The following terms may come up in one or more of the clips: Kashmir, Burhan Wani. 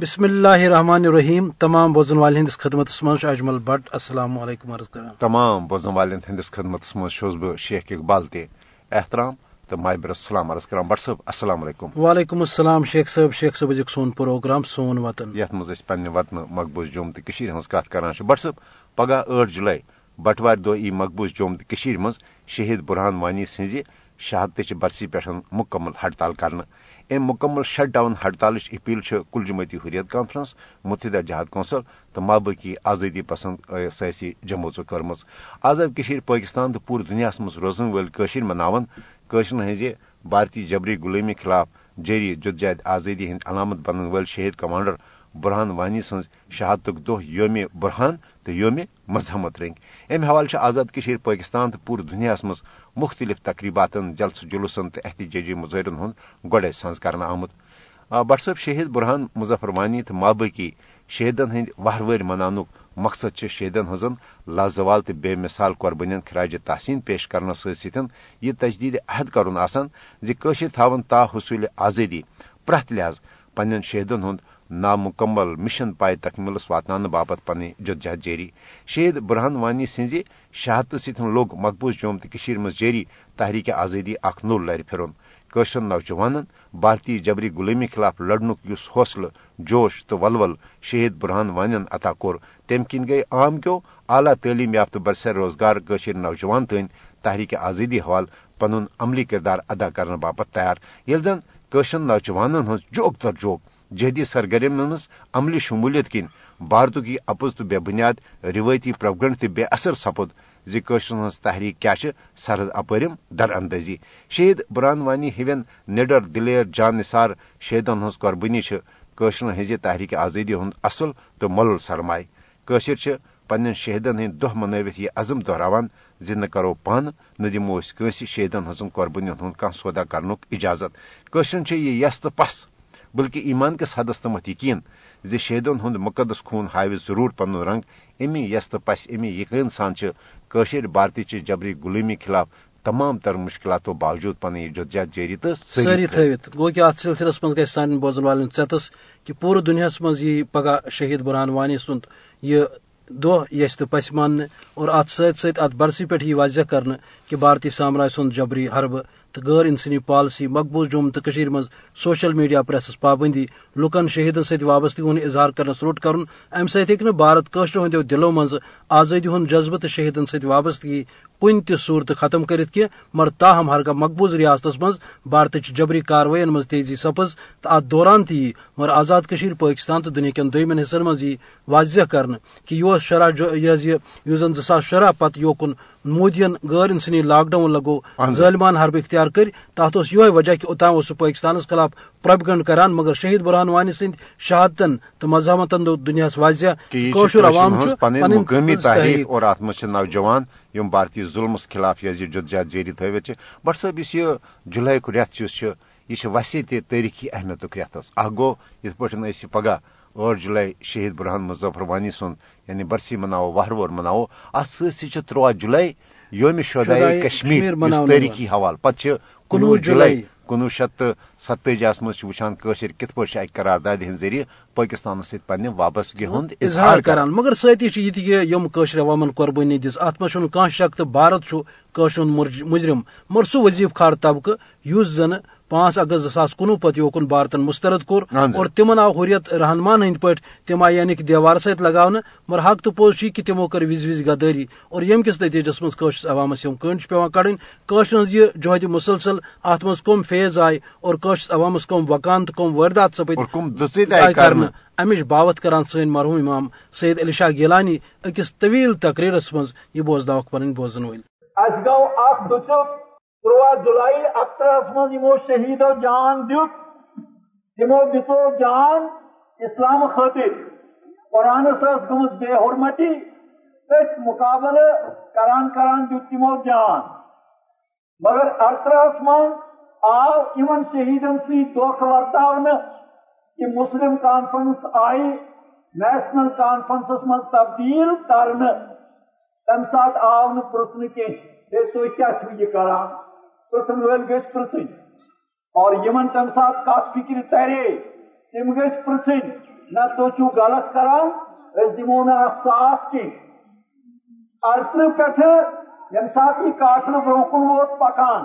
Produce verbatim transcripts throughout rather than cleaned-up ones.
بسم اللہ الرحمن الرحیم تمام بوزن والن ہندس خدمت مز اجمل بٹ السلام علیکم عرض کران تمام بوزن والن ہندس خدمت مز بہ شیخ اقبال تہ احترام تو مابر السلام عرض کران بٹ صاحب السلام علیکم وعلیکم السلام شیخ صاحب شیخ صاحب اج سون پروگرام سون وطن یت مز پنہ وطن مقبوض جوم تو کشیر ہنس کت کران بٹ صاحب پگہ آٹھ جولائی بٹوار دہ ای مقبوض جوم تو کشیر مز شہید برہان وانی سنز شہادت برسی پہ مکمل ہڑتال کرنے ام مکمل شٹ ڈاؤن ہڑتال اپیل کل جماعتی حریت کانفرنس متحدہ جہاد کونسل تو مابقی آزادی پسند سیاسی جموتو کرم آزاد کشیر پاکستان تو پور دنیا مز روزن ول کشیر مناون کشرن ہز بھارتی جبری غلامی خلاف جاری جدجہد آزادی ہند علامت بنن ول شہید کمانڈر برہان وانی سن شہادت دہ یوم برہان تو یوم مزاحمت رنگ ام حوالہ آزاد کشیر پاکستان تو پور دنیا مز مختلف تقریبات جلسہ جلوسن تو احتجاجی مظاہرن ہند گوڑے ساز کرنا آمت بٹ صاحب شہید برہان مظفر وانی تو مابقی شہیدن ہند وہروار منانک مقصد چھ شہیدن ہزن لازوال تو بے مثال قربانین خراج تحسین پیش کرنے ستھن یہ تجدید عہد کرن آسان زی کشیر تھاون تا حصول آزادی پرت لحاظ پنن شہیدن ہند نامکمل مشن پائے تکمیلس واتنانہ باپت پنہ جدجہد جاری شہید برہان وانی سنز شہادت ستھن لوگ مقبوض جوم تو کشیر مز جاری تحریک آزادی اخ نو لہر پھرن کشن نوجوانن بھارتی جبری غلامی خلاف لڑنک یس حوصلہ جوش تو ولول شہید برہان وانین عطا کور تم کن گئی عام کیو اعلیٰ تعلیم یافتہ برسر روزگار کشیر نوجوان تین تحریک آزادی حوالہ پنن عملی کردار ادا کرنے باپت تیار یل زن کشن نوجوانن ہز جوک تر جوک جہدی سرگرمیوں مز عملی شمولیت کن بھارت کی اپز تو بے بنیاد روایتی پروگرن تہ بے اثر سپد زی کشن ہز تحریک کیا سرحد اپرم در اندازی شہید برہان وانی ہوین نڈر دلیر جان نثار شہیدن ہز قربانی کشرن ہز تحریک آزادی ہند اصل تو ملل سرمائے کشر چھ پنن شہیدن ہند دہ منوت یہ عزم دہراوان زِ نہ کرو پان نہ دمو أسۍ کٲنٛسہِ شہیدن ہزن قربانی ہند کانٛہہ سودا کرنُک اجازت کشرن چھ یہ یس تہ پس بلکہ ایمان کس حدس تمت یقین زِ شہیدن ہند مقدس خون ہاوِ ضرور پن رنگ امی یس تہ پس امی یقین سان چھ کٲشِر بھارتی چہ جبری غلٲمی خلاف تمام تر مشکلاتو باوجود پنٕنۍ جدجہد جاری تو ساری تھوت گو کہ ات سلسلس مز گھ سان بوزن والن ٹتس کہ پورٕ دنیاس مز یی پگہ شہید برہان وانی سند یہ دہ یس تہ پس ماننے اور ات سۭتۍ سۭتۍ ات برسی پہ یہ واضح کرنے کہ بھارتی سامراج سند جبری حربہ تو غیر انسانی پالسی مقبوض جوم تو کشیر مز سوشل میڈیا پریسس پابندی لکن شہیدن ست وابستگی ہند اظہار کرنس روٹ کرن ام ست ہیکہ بھارت کشر ہندو دلو مز آزادی ہند جذبہ تو شہیدن ست وابستگی کن تہ صورت ختم کرت کی مگر تاہم ہرگاہ مقبوض ریاستس مز بھارت جبری کاروائین مز تیزی سپز تو ات دوران تہ یی مگر آزاد کشیر پاکستان تو دنیا کن دویمن حصن مز یی واضح کرنے کہ یہ شرح یہ زن زٕ ساس شُراہ پتہ یوکن مودین غیر انسانی لاک ڈاؤن لگو ظالمان حرب اختیار کر تات اس یہ وجہ کہ اوتان اس پاکستانس خلاف پروپیگنڈ کران مگر شہید برہان وانی سند شہادتن تو مزاحمتن دنیا واضح کوشر عوام پن مقامی تحریک اور ات مز نوجوان یم بھارتی ظلمس خلاف یہ جدجہد جاری تھوت بٹ صاحب اس جولائی ریت یہ وسیع تہ تاریخی اہمیت ریت اخ گو یت پہ پگہ آٹھ جولائی شہید برہان مظفر وانی سن یعنی برسی مناو وہروار مناو ات سی ترواہ جولائی یوم شہدائے کشمیر تاریخی حوالہ پتہ کنوہ جولائی کنوہ شیت ستتجیس مز وچان کشر کت پہ اکہ قرارداد ہند ذریعہ پاکستان ست پنہ وابستگی ہند اظہار کران مگر ستی یہ کشر عوامن قربانی دس ات مز کھانا شک تو بھارت کشرن مجرم مگر سہ وظیف خار طبقہ اس زن پانچ اگست زٕ ساس کُنوُہ پتہ یوکن بھارتن مسترد کور اور تمن آو حریت رہنمان ہند پہ تم آئی اینک دیوار ست لگانے مگر حق تو پوز کہ تمو کر وز وز غداری اور یم کس نتیجس مز کشرس عوامس یم کنڈ پی کڑن کشر ہز یہ جہد مسلسل ات مز کم فیز آئے اور کشرس عوامس کم وکان تو کم واردات سپد آئی کرنے امچ باوت کران سین مرحوم امام سید علی شاہ گیلانی اکس طویل تقریرس مز یہ بوزناو پن بوزن ول ترواہ جولائی اکترس مز یمو شہید و جان دیت یمو دتو جان اسلام خاطر قرآن ساس گمس بے حرمتی سچ مقابلہ کران کران دیت یمو جان مگر اکترس مز آو یمن شہیدن سی دوکھ ورتاونہ کہ مسلم کانفرنس آئی نیشنل کانفرنسس مز تبدیل کرنہ تم سات آو نہ پرسن کینٛہہ تُہۍ کیٛاہ چھِو یہِ کران پرسن ول گھ پرسن اور یمن تم سات کس فکر ترے تم گھ پرسن نہ سوچو غلط کران دمون افساس کی ارسل پہ یم سات یہ کاٹن برکن ووت پکان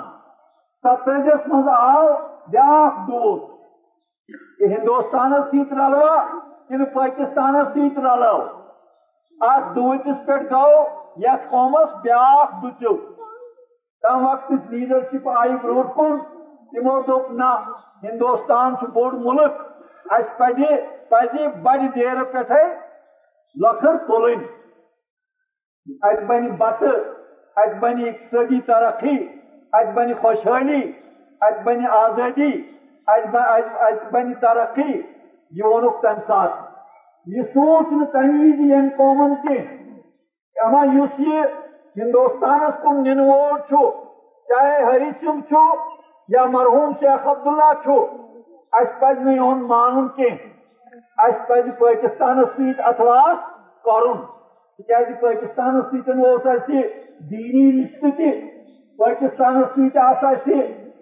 سترجس مز آو بیاق دودھ یہ ہندوستان سیت رلوا کن پاکستان سیت رلو ات دودس پہ گو یس قومس بیاق دچو تم وقت لیڈرشپ آئی بروٹ کن تمو دوپ نہ ہندوستان چھ بوڑ ملک اس پہ پز بڑ دیر پہ لکھر تلن ات بن بتہ ات بن اقتصادی ترقی ات بن خوشحالی ات بن آزادی ات بن ترقی یہ وونک تمہ سات یہ سوچ نمویز ین قومن کما اس یہ ہندوستانس کن نن وول چاہے ہری سنگھ یا مرحوم شیخ عبداللہ اس پز نون مان اس پز پاکستانس ست اطلاس کر پاکستان ستن دینی رشتہ تہ پاکستان ست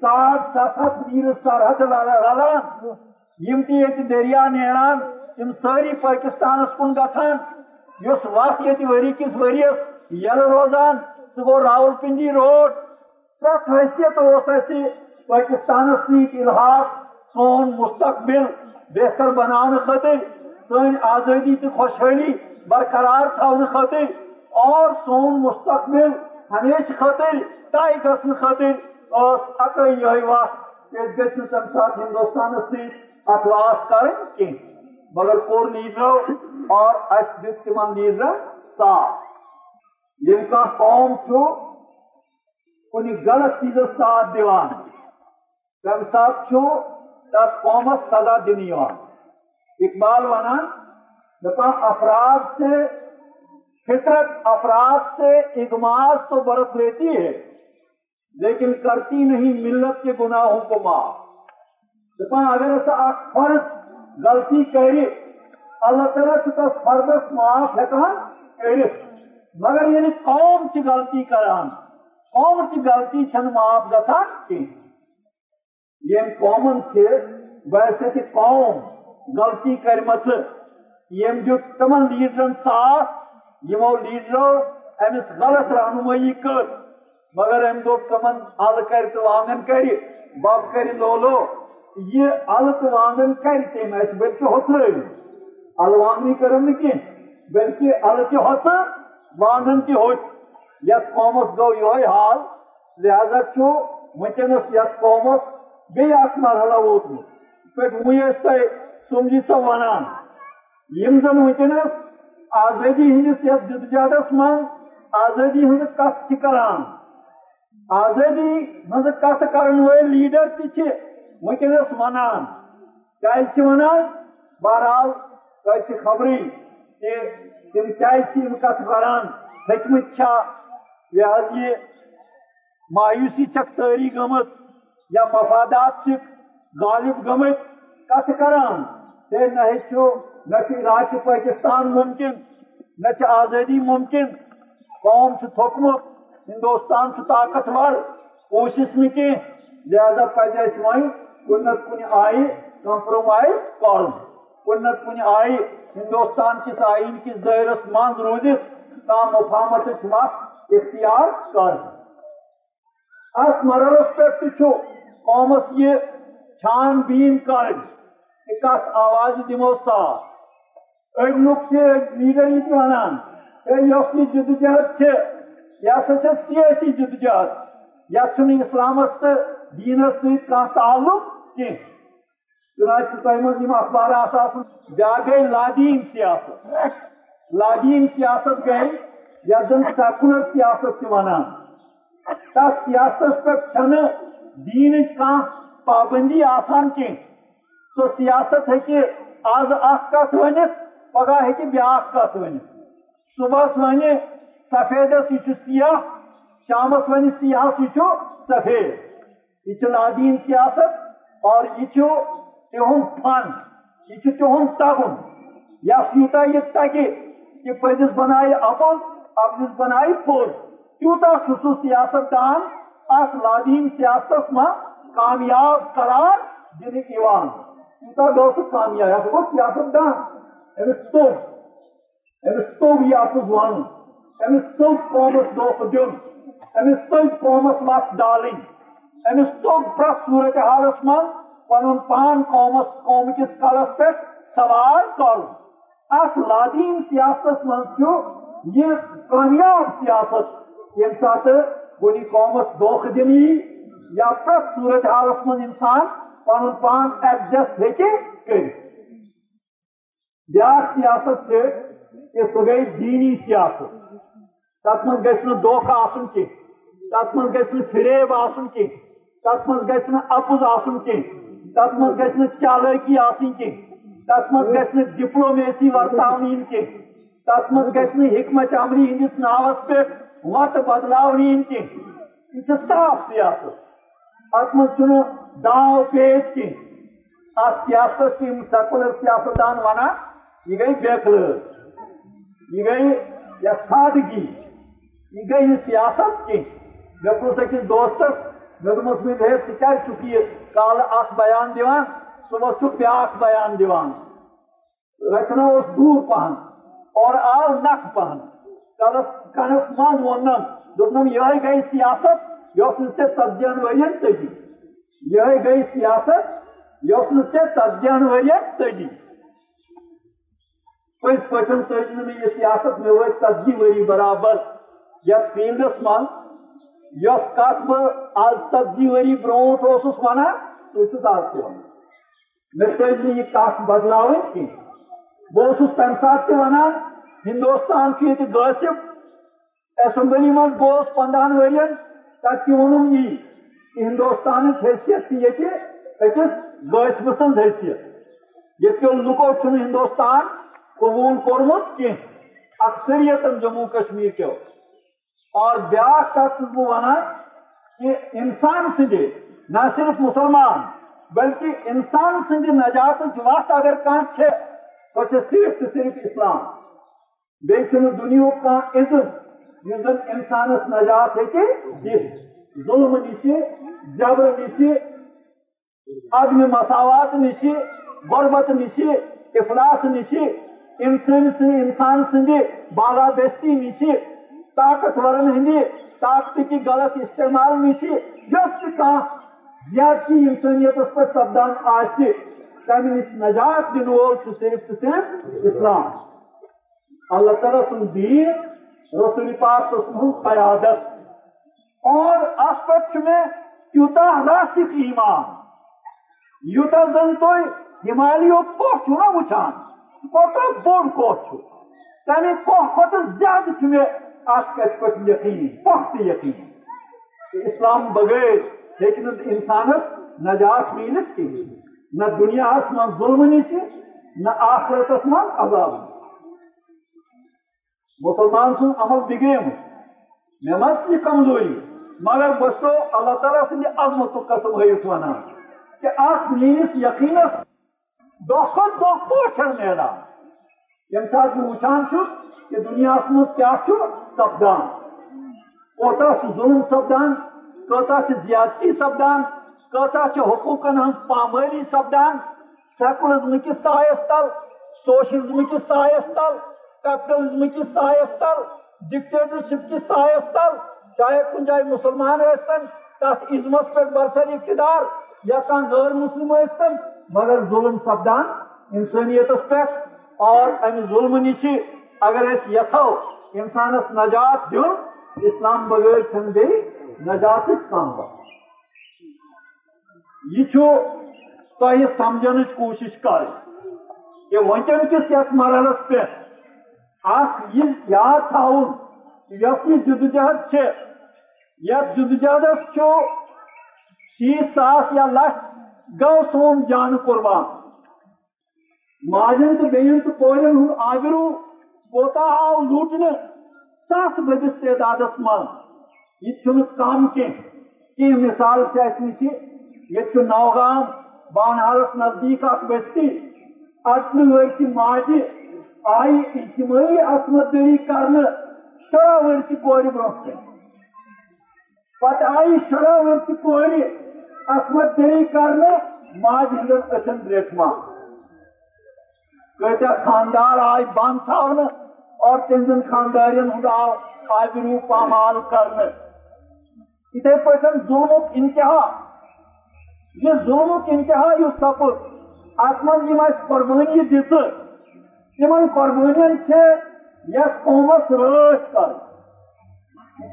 ساڑھ سات ہاتھ میل سرحد رلان دریا نیران تم ساری پاکستانس کن گھان اس وقت یہ وری کس وریس یل روزان سہ گو راول پنڈی روڈ پریت حیثیت پاکستان ست الحاق سون مستقبل بہتر بنانے خاطر سن آزادی تو خوشحالی برقرار تھونے خاطر اور سون مستقبل ہمیشہ خاطر طے گھن خاطر اکے یہ وقت یہ گھس تم سات ہندوستان سے اخلاص کریں کہ مگر کور لیڈرو اور اس دت تمام لیڈر ساتھ جن کا قوم کو کوئی غلط چیزوں ساتھ دیوان تم ساتھ چھو تب قومت سزا دن اقبال ونان دپا افراد سے فطرت افراد سے اغماز تو برت لیتی ہے لیکن کرتی نہیں ملت کے گناہوں کو معاف دپا اگر ایسا فرض غلطی کرے اللہ تعالیٰ سے فردس معاف ہیکان کرت مگر یعنی قوم چی غلطی کران قوم چی غلطی چھن معاف گژھان کینٛہہ یہ قومن سے ویسے کہ قوم غلطی کرمت یہ جو تمام لیڈرن ساتھ یہ لیڈرو امس غلط رہنمائی کر مگر ام دو تمام حل کر تو وانگن کر باپ کر لولو یہ حل تو وانگن کر تم اس بلکہ ہوتر حل وانگنی کرم نہیں کہ بلکہ حل کے ہوتا وانگن کی ہو یا قومس گو یہ حال لہذا چھو ونکس یس قومس بیٚیہِ اکھ مرحلہ ووتمُت یِتھ پٲٹھۍ وٕنۍ ٲسۍ تۄہہِ سمجھی سۄ ونان یِم زن وٕنکیٚنس آزٲدی ہٕنٛدِس یتھ جدوجہدس منٛز آزٲدی ہٕنٛز کتھ چھِ کران آزٲدی ہٕنٛز کتھ کرن وٲلۍ لیڈر تہِ چھِ وٕنکیٚنس ونان کیٛازِ چھِ ونان بہرحال تۄہہِ چھِ خبرٕے کہِ تِم کیٛازِ چھِ یِم کتھ کران ہیٚکمٕتۍ چھا یہِ حظ یہِ مایوسی چھکھ تٲری گٔمٕژ یا مفادات چھ غالب گمت کت کران تے نہ چھو نہ عراق پاکستان ممکن نہ چھ آزادی ممکن قوم چھ تھوکمت ہندوستان چھ طاقتور کوشش میں کہ لہذا پزِ اَسہِ وۄنۍ کُنہِ نتہٕ کُنہِ آیہِ کمپرومائز کرُن کُنہِ نتہٕ کُنہِ آیہِ ہندوستان کِس آئین کِس دٲیرس منٛز روٗزِتھ تام مفاہمتٕچ وَتھ اختیار کرٕنۍ اتھ مرحلس پٮ۪ٹھ تہِ چھُ قومس یہ چھان بین کرن کہ کس آواز دمو ساتھ اڑ لوگ سے لیڈر یہ ونان یس یہ جدوجہد یہ ہسا چھ سیاسی جدوجہد یتھ چھُنہٕ اسلامس تہٕ دیٖنس سۭتۍ کانٛہہ تعلق کینٛہہ چنانچہ تۄہہِ منٛز یِم اخبارات آسہٕ بیٛاکھ گٔے لادیٖن سیاست لادیٖن سیاست گٔے یتھ زن سیکولر سیاست چھِ ونان تتھ سیاستس پٮ۪ٹھ چھنہٕ دینچ کانٛہہ پابندی آسان کینٛہہ سۄ سیاست ہیٚکہِ آز اکھ کتھ ؤنِتھ پگاہ ہیٚکہِ بیٛاکھ کتھ ؤنِتھ صبحس وَنہِ سفیدس یہِ چھُ سیاہ شامس وَنہِ سیاہس یہِ چھُ سفید یہِ چھِ لادیٖن سیاست اور یہِ چھُ تِہُنٛد فن یہِ چھُ تِہُنٛد تگُن یس یوٗتاہ یہِ تگہِ کہِ پٔزِس بنایہِ اپُز اپزِس بنایہِ پوٚز تیوٗتاہ چھُ سُہ سیاست دان اخ لادین سیاستس ماں کامیاب قرار دن That Samia was Yasub dance, and it's so, and it's so Yasub one, and it's so promised Dofajun, and it's so promised Mas Darling, and it's so pressed Murat Harasman, one on Pan Comas Comic is color set, Savar Column. As Ladim Siasas Mansu, yes, Kanyam Siasas, Yem Sata, when he comes Dofajuni, Yapas Murat Harasman in San. پان پان adjust لے کے کریں بیاہ سیاست سے یہ سو گئی دینی سیاست تک من گیس نا دوکھ آسن کی تک من گیس نا فریب آسن کی تک من گیس نا اپوز آسن کی تک من گیس نا چالکی آسن کی تک من گیس نا ڈپلومیسی ورتاونی ان کی تک من گیس نا حکمت عملی ہندس ناوس پہ وقت بدلاونی ان کی یہ صاف سیاست ات من چھ داو پیچ کی سیاست سے سیکولر سیاستدان وانا یہ گئی بیکلر یہ گئی یا سادگی یہ گئی سیاست کی میں پوچھ دوست میں دس میں سکا چکی کال اخ بیان دیوان صبح چھ بیاکھ بیان دیوان رکھنا اس دور پہن اور آو نک پہن کالس کنس مان ونم دپنم یہ گئی سیاست یوس سے سبزیاں ورین تجی یہ گئی سیاست یوس سے سبزیاں ورین تجی کوئی پٹن تجی میں یہ سیاست میں وہ سبزی وری برابر یا فیلڈس مان یوس کات میں آج سبزی وری برونٹ اوسس وانا تو اس حساب سے میں تجی یہ کات بدلاویں کی وہ اس تنسات سے وانا ہندوستان کی تھی گاسپ اسمبلی من گوس پندان ورین تک وونم یہ کہ ہندوستان حیثیت یہ اکس گاسب سن حیثیت یہ لکو ہندوستان قبول کورمت کی اکثریت جموں کشمیر کے اور بیاکھ کت بہ کہ انسان سند نہ صرف مسلمان بلکہ انسان سند نجات وتھ اگر کھانے سو صرف تو صرف اسلام بیچ دنیا کا عزت یس زن انسانس نجات ہیکے دس ظلم نش جبر نش عدم مساوات نش غربت نش افلاس نش انسان سند انسان سند بالادستی نش طاقتورن ہند طاقت کی غلط استعمال نش یس کان زیادتی انسانیتس پر سپدان آس تمہ نش نجات دن وول چھ صرف تو صرف اسلام اللہ تعالیٰ سن دین رسول پاک قیادت اور اس پچھ میں یوتا راسخ ایمان یوتا زن تو ہمالیو پوچھ نا وچان کوتا بوڑ کوچھ تمہیں کوہ کھت زیادہ چھے آس کت پچھ یقین پخت یقین اسلام بغیر لیکن انسانت نجات ملت کی نہ دنیا اس من ظلم نشی نہ آخرت اس من عذاب مسلمان سن عمل بگیم نماز کی کمزوری مگر بچو اللہ تعالیٰ سندی عظمت قسم ہیت وانا کہ آس نیس یقینس دوخت دو پوچھن میرا یم ساتھ میں وچان چھو کہ دنیا اسمو کیا چھو سبدان کوتا سے ظلم سبدان کوتا سے زیادتی سبدان کوتا سے حقوقن ہم پاملی سبدان سیکولرزم کی سایستل سوشلزم کی سایستل کیپٹلزم کی سائس تل ڈکٹیٹرشپ کی سائس تل چاہے کن جائے مسلمان ازمس پہ برسر اقتدار یا کان غیر مسلم ازم مگر ظلم سپدان انسانیت پہ اور ام ظلم نش اگر اس یسو انسانس نجات دن اسلام بغیر چھ بی نجات کم یہ تہ سمجھن کوشش کر کہ ونکین کس یھ مرحلس پہ آپ یہ یاد تاؤن یس یہ جدوجہد چھ یس جدوجہدس شیت ساس یا لچھ گو سون جان قربان ماجن تو بیین تو کورین ہند آبرو کوتا آو لوٹنے ساس بجس تعدادس من یہ چھنہ کم کینٛہہ مثال سے اس نش یہ نوگام بانہالس نزدیک اک بستی اٹھنہ ورشہ ماجہ آئی اجتماعی عصمت دری کرنے شرہ ورشی کوری بروک کن پتہ آئی شرہ ورشی کوری عصمت دری کرنے ماج ہند گھن ریٹما کتیا خاندار آئی بند تھونے اور تہذن خاندارین ہند آو آبرو پامال کرنے. اتھے پہ ظلم انتہا، یہ ظلم انتہا یہ سپز ات من قربانی دت تم قربانین سے یس قومس رچ کر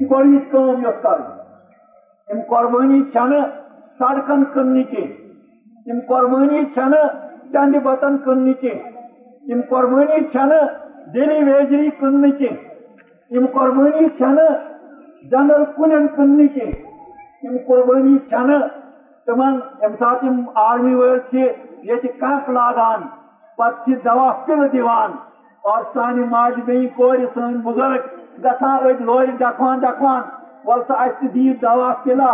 یہ گڑی کم یس کر تم قربانی سڑکن کن کی، تم قربانی چند بتن کن کی، تم قربانی ڈیلی ویجری کن کی، تم قربانی جنرل کلین کن کی، تم قربانی تم یم سات آرمی ول یہ کٹ لاگان پتہ دوا پل دان اور سانہ ماجہ بی کور سن بزرگ گھان رٹ لور ڈکوان ڈکوان ول سا دی دوا پلا.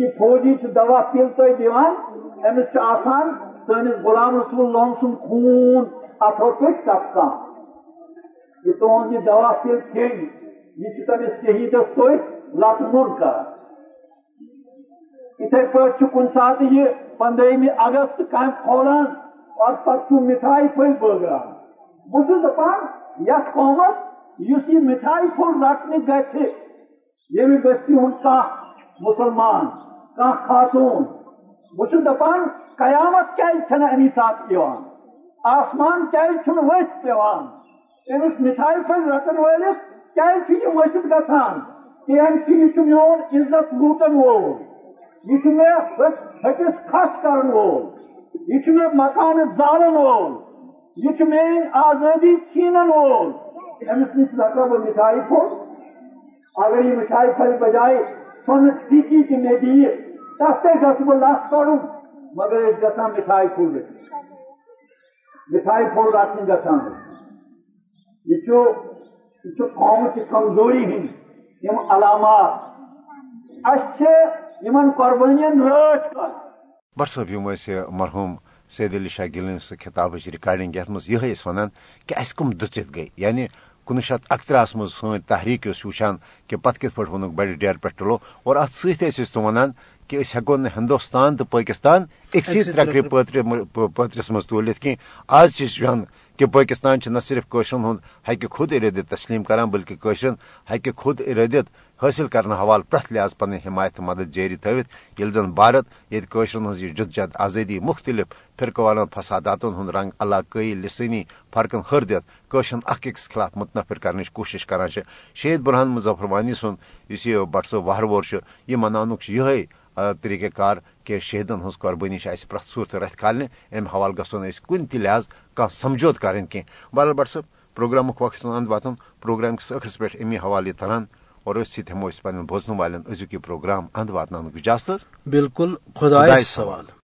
یہ فوجی دوا پل تھی دان امس سنس غلام رسول اللہ سن خون اتو پہ ٹپکان یہ تہذ یہ دوا پل کھین یہ تمس شہیدس تھی لت مر کر. اتھے پہ کن سات یہ پندہ اگست کم کھولان اور پتہ مٹھائی پھل بٲگراوان. بہت دپان یس قومس اس یہ مٹھائی پھل رٹنے گھت یمہ بستی ہند کھانا مسلمان کھانا خاتون. بہت دپان قیامت کیازِ امی سات یوان، آسمان کیازِ چھُنہٕ ؤسِتھ پیوان، أمِس مٹھائی پھل رٹن وٲلِس کیازِ چھُ یہِ ؤسِتھ گژھان؟ کیازِ کہِ یہِ چھُ میون عزت لوٗٹن وول، یہ میرے ہٹس کھس کرن وول، یہ میرے مکان زالن وول، یہ میری آزادی چھینن وول، امس نش رٹا بہ مٹھائی پھول. اگر یہ مٹھائی پھل بجائے سن ٹکی تہ مے دی تس تے گھس بہ لس کڑن، مگر اس گھان مٹھائی پھول رٹ مٹھائی پھول رٹن گھان. یہ قوم کی کمزوری ہند یم علامات اچھے بٹ صاحب یہ مرحوم سید علی شاہ گیلانی سہ خطاب رکارڈنگ یت مز یہ ونان کہ اس کم دچت گئی، یعنی کنوہ شیت اکترہس مز سو تحریک وچان کہ پتہ کت پہ وونک بڑ ڈیر پہ تلو اور ات ست ونان کہ اس ہوں ہندوستان تو پاکستان اکسی ترکری پترس مز تولت کی. آج چن کہ پاکستان نہ صرف قشرن ہند ہکہ خود ارادت تسلیم کران بلکہ قشرن ہکہ خود ارادت حاصل کرنے حوالہ پریت لحاظ پن حمایت مدد جاری تھوت، یل زن بھارت یت قشرن ہز یہ جد جہد آزادی مختلف فرقہ والن فساداتن ہند رنگ علاقائی لسانی فرقن ہر دت قشرن اک اکس خلاف متنفر کرنے کوشش کران. شہید برہان مظفر وانی سن اس یہ بٹ صاحب وہروور یہ منانک یہ طریقہ کار کہ شہیدن ہز قربانی اس پریت صورت رت کھالنے، ام حوالہ گھن کن تہ لحاظ کھانا سمجھوت کریں کی. بہرحال بٹ صاحب پروگرام وقت اند واتن، پروگرام کس ٲخرس پہ امی حوالہ تران اور اس سمو پن بوزن والن ازیک یہ پروگرام اند واتن اجازت. بالکل خدایس سوال.